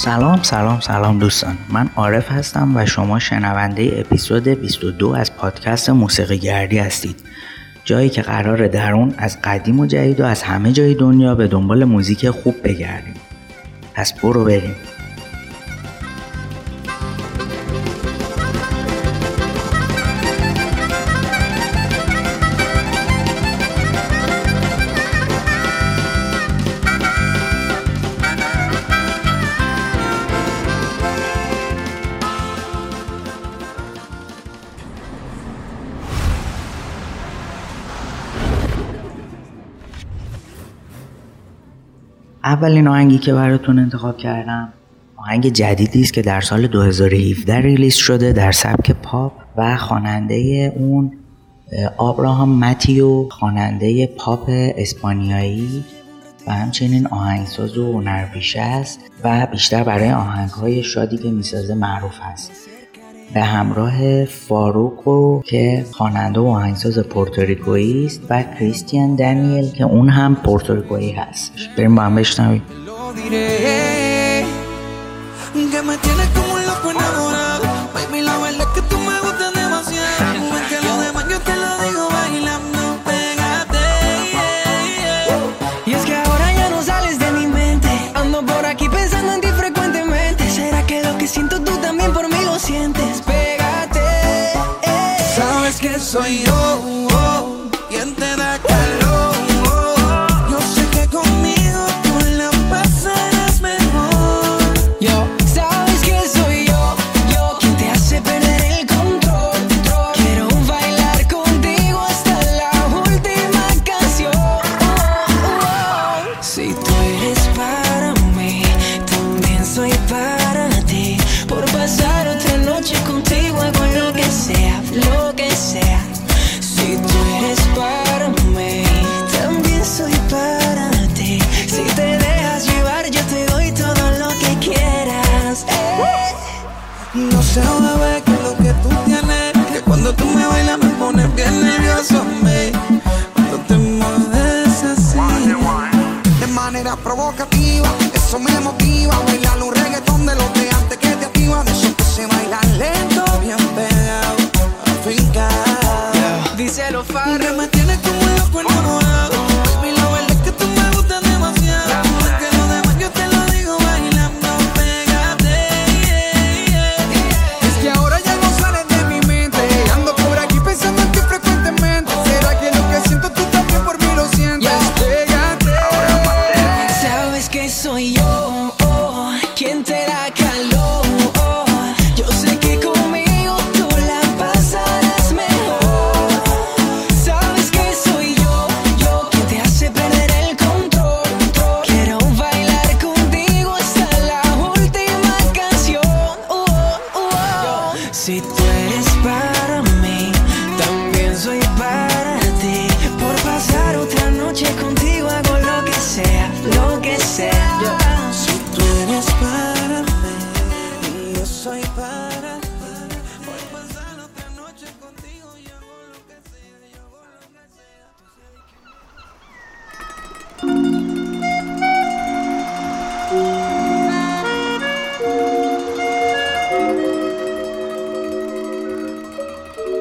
سلام دوستان، من عارف هستم و شما شنونده اپیزود 22 از پادکست موسیقی گردی هستید، جایی که قراره در اون از قدیم و جدید و از همه جای دنیا به دنبال موزیک خوب بگردیم. پس برو بریم. اولین آهنگی که براتون انتخاب کردم آهنگ جدیدی است که در سال 2017 ریلیز شده در سبک پاپ و خواننده اون آبراهام متیو، خواننده پاپ اسپانیایی و همچنین آهنگساز و هنرپیشه است و بیشتر برای آهنگ‌های شادی که می‌سازه معروف است، به همراه فاروکو که خواننده و آهنگساز پورتوریکویی است و کریستیان دانیل که اون هم پورتوریکویی هست. بریم با هم بشنویم. Soy yo, quien te da calor. Yo sé que conmigo tú la pasarás mejor. Yo, sabes que soy yo, quien te hace perder el control. Quiero bailar contigo hasta la última canción. Si tú eres para mí, también soy para ti. Por pasar otra noche contigo hago lo que sea, lo que sea. Se una vez que lo que tú tienes, que cuando tú me bailas me pones bien nervioso, me cuando te mueves así de manera provocativa, eso me motiva a bailar un reggaetón de los de antes que te activa, de eso que se baila lento, bien pegado, afincado. Yeah. Díselo, Farruko, me tienes como un loco enamorado.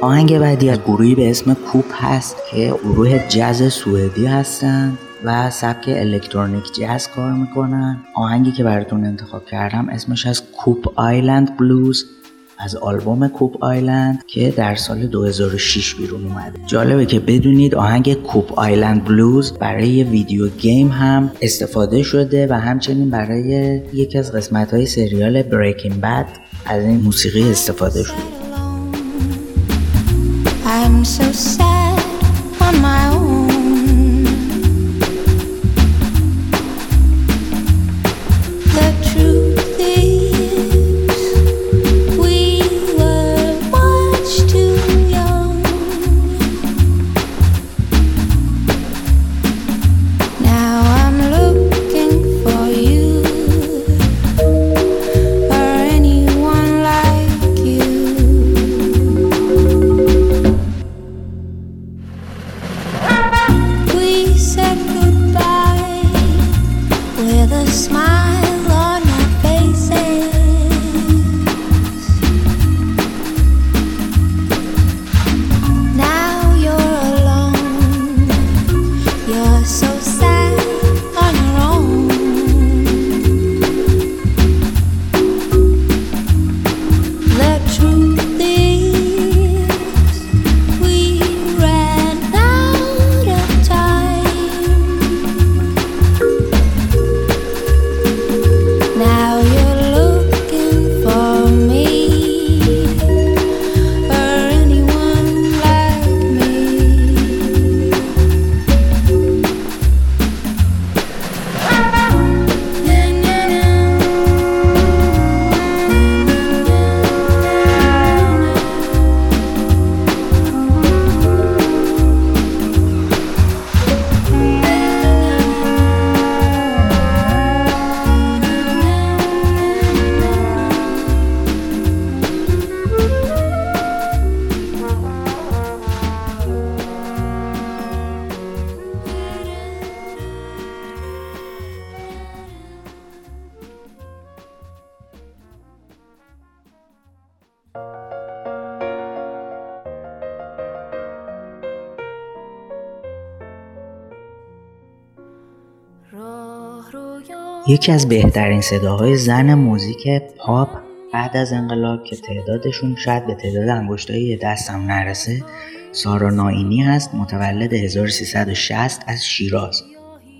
آهنگ بعدی از گروهی به اسم کوب هست که گروه جاز سوئدی هستن و سبک الکترونیک جاز کار میکنن. آهنگی که براتون انتخاب کردم اسمش از کوب آیلند بلوز از آلبوم کوب آیلند که در سال 2006 بیرون اومده. جالبه که بدونید آهنگ کوب آیلند بلوز برای ویدیو گیم هم استفاده شده و همچنین برای یکی از قسمت‌های سریال Breaking Bad از این موسیقی استفاده شده. I'm so sad on my own. The truth is we were much too young. Now I'm looking for you or anyone like you. Smile on my face. یکی از بهترین صداهای زن موزیک پاپ بعد از انقلاب که تعدادشون شاید به تعداد انگشتای دستم نرسه، سارا نائینی هست، متولد 1360 از شیراز.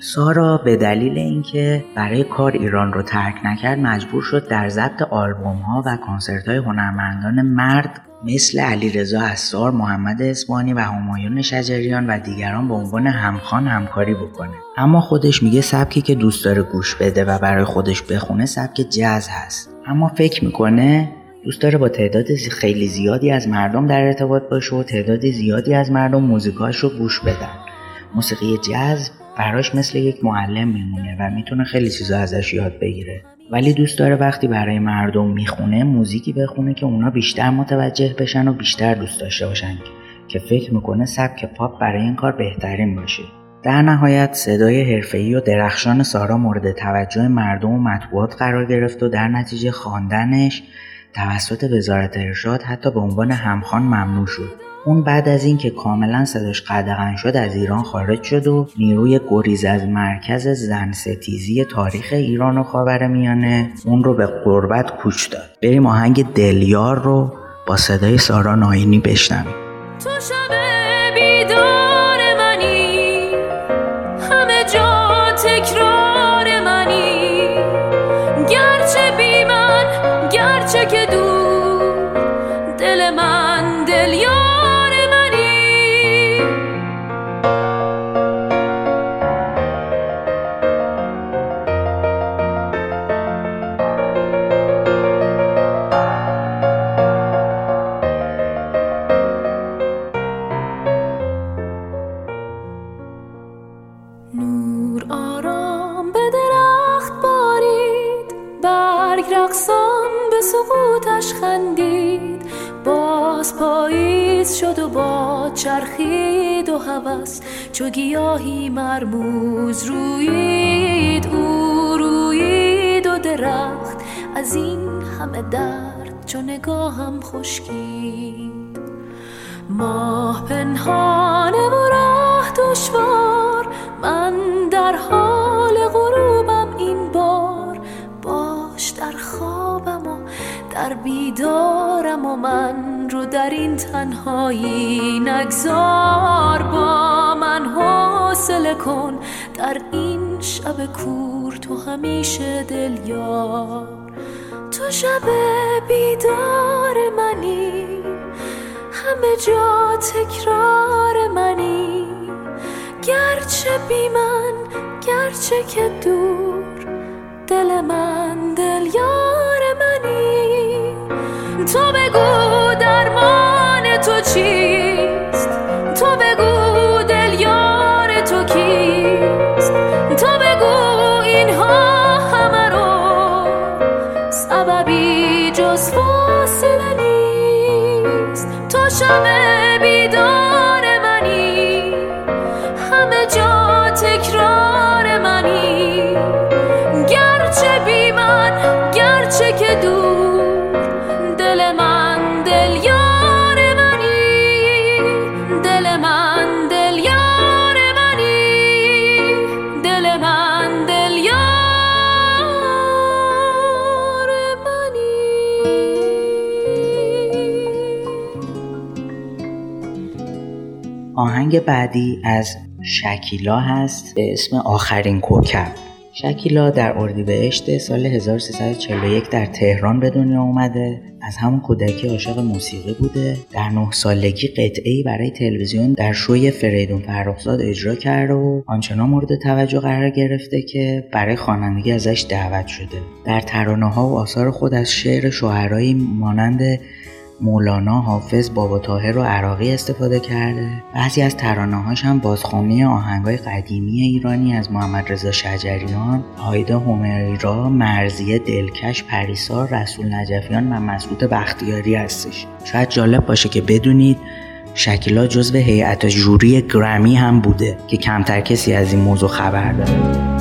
سارا به دلیل اینکه برای کار ایران رو ترک نکرد مجبور شد در ضبط آلبوم ها و کنسرت های هنرمندان مرد مثل علی رضا حسار، محمد اصفهانی و همایون شجریان و دیگران به عنوان همخوان همکاری بکنه. اما خودش میگه سبکی که دوست داره گوش بده و برای خودش بخونه سبک جاز هست، اما فکر میکنه دوست داره با تعداد خیلی زیادی از مردم در ارتباط باشه و تعداد زیادی از مردم موزیکاش رو گوش بدن. موسیقی جاز براش مثل یک معلم میمونه و میتونه خیلی چیزا ازش یاد بگیره، ولی دوست داره وقتی برای مردم میخونه موزیکی بخونه که اونا بیشتر متوجه بشن و بیشتر دوست داشته باشن، که فکر میکنه سبک پاپ برای این کار بهترین باشه. در نهایت صدای حرفه‌ای و درخشان سارا مورد توجه مردم و مطبوعات قرار گرفت و در نتیجه خواندنش توسط وزارت ارشاد حتی به عنوان همخوان ممنوع شد. اون بعد از این که کاملا صداش قدغن شد از ایران خارج شد و نیروی گریز از مرکز زن ستیزی تاریخ ایران و خاورمیانه اون رو به غربت کوچ داد. بریم آهنگ دلیار رو با صدای سارا نائینی بشنویم. تو شب بیدار منی، همه جا تکرار منی، گرچه بی من گرچه که دور، دل من دلیار چرخید و هوس چو گیاهی مرموز روید، او روید و درخت از این همه درد چو نگاهم خشکید. ماه پنهانه و راه دشوار، من در حال غروبم این بار، باش در خوابم و در بیدارم و من رو در این تنهایی نگذار، با من حوصله کن در این شب کور، تو همیشه دلیار. تو شب بیدار منی، همه جا تکرار منی، گرچه بی من گرچه که دور، دل من دلیار منی. تو بگو درمان تو چیست، تو بگو دلیار تو کیست، تو بگو اینها همه رو سببی جز فاصله نیست. تو شب بیدار منی، همه جا تکرار منی، گرچه بی من گرچه که دور، آهنگ بعدی از شکیلا هست به اسم آخرین کوکب. شکیلا در اردیبهشت سال 1341 در تهران به دنیا اومده. از همون کودکی عاشق موسیقی بوده. در 9 سالگی قطعه‌ای برای تلویزیون در شوی فریدون فرخزاد اجرا کرده و آنچنان مورد توجه قرار گرفته که برای خوانندگی ازش دعوت شده. در ترانه‌ها و آثار خود از شعر شاعرایی مانند مولانا، حافظ، بابا طاهر و عراقی استفاده کرده. بعضی از ترانه‌هاش هم بازخوانی آهنگ‌های قدیمی ایرانی از محمد رضا شجریان، هایده، هومیرا، مرزیه دلکش، پریسا، رسول نجفیان و مسعود بختیاری هستش. شاید جالب باشه که بدونید شکیلا جزو هیئت جوری گرمی هم بوده که کمتر کسی از این موضوع خبر داره.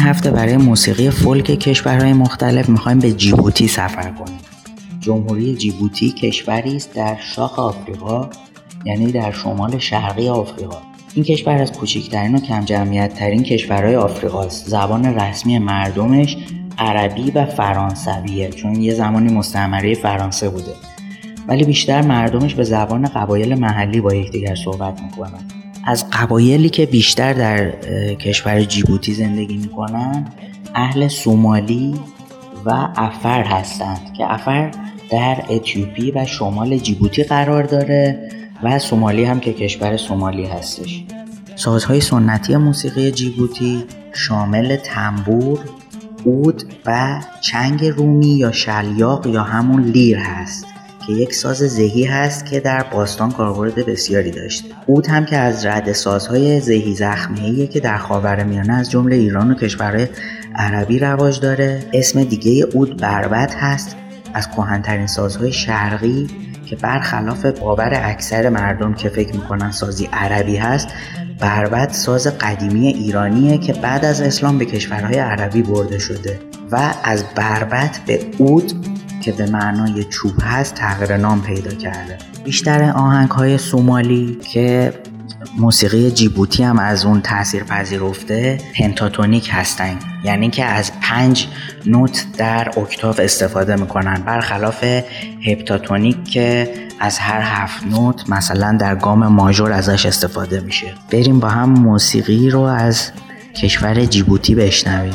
هفته برای موسیقی فولک کشورهای مختلف میخوایم به جیبوتی سفر کنیم. جمهوری جیبوتی کشوری است در شاخ آفریقا، یعنی در شمال شرقی آفریقا. این کشور از کوچکترین و کم جمعیت ترین کشورهای آفریقا است. زبان رسمی مردمش عربی و فرانسویه، چون یه زمانی مستعمره فرانسه بوده، ولی بیشتر مردمش به زبان قبایل محلی با یکدیگر صحبت میکنند. از قبایلی که بیشتر در کشور جیبوتی زندگی میکنند اهل سومالی و افر هستند که افر در اتیوپی و شمال جیبوتی قرار داره و سومالی هم که کشور سومالی هستش. سازهای سنتی موسیقی جیبوتی شامل تنبور، عود و چنگ رومی یا شلیاق یا همون لیر هست که یک ساز زهی هست که در باستان کاربرد بسیاری داشته. عود هم که از رد سازهای زهی زخمه‌ایه که در خاورمیانه از جمله ایران و کشورهای عربی رواج داره. اسم دیگه عود بربط هست، از کهن‌ترین سازهای شرقی که برخلاف باور اکثر مردم که فکر می‌کنن سازی عربی هست، بربط ساز قدیمی ایرانیه که بعد از اسلام به کشورهای عربی برده شده و از بربط به عود که به معنای چوب هست تغییر نام پیدا کرده. بیشتر آهنگ‌های سومالی که موسیقی جیبوتی هم از اون تأثیر پذیرفته پنتاتونیک هستن، یعنی که از 5 نوت در اکتاو استفاده میکنن، برخلاف هپتاتونیک که از هر 7 نوت مثلا در گام ماژور ازش استفاده میشه. بریم با هم موسیقی رو از کشور جیبوتی بشنویم.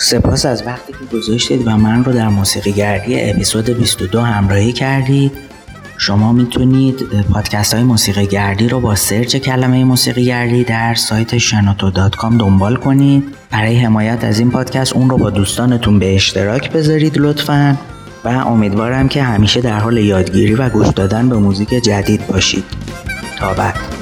سپاس از وقتی که گذاشتید و من رو در موسیقی گردی اپیزود 22 همراهی کردید. شما میتونید پادکست های موسیقی گردی رو با سرچ کلمه موسیقی گردی در سایت shenoto.com دنبال کنید. برای حمایت از این پادکست اون رو با دوستانتون به اشتراک بذارید لطفاً، و امیدوارم که همیشه در حال یادگیری و گوش دادن به موزیک جدید باشید. تا بعد.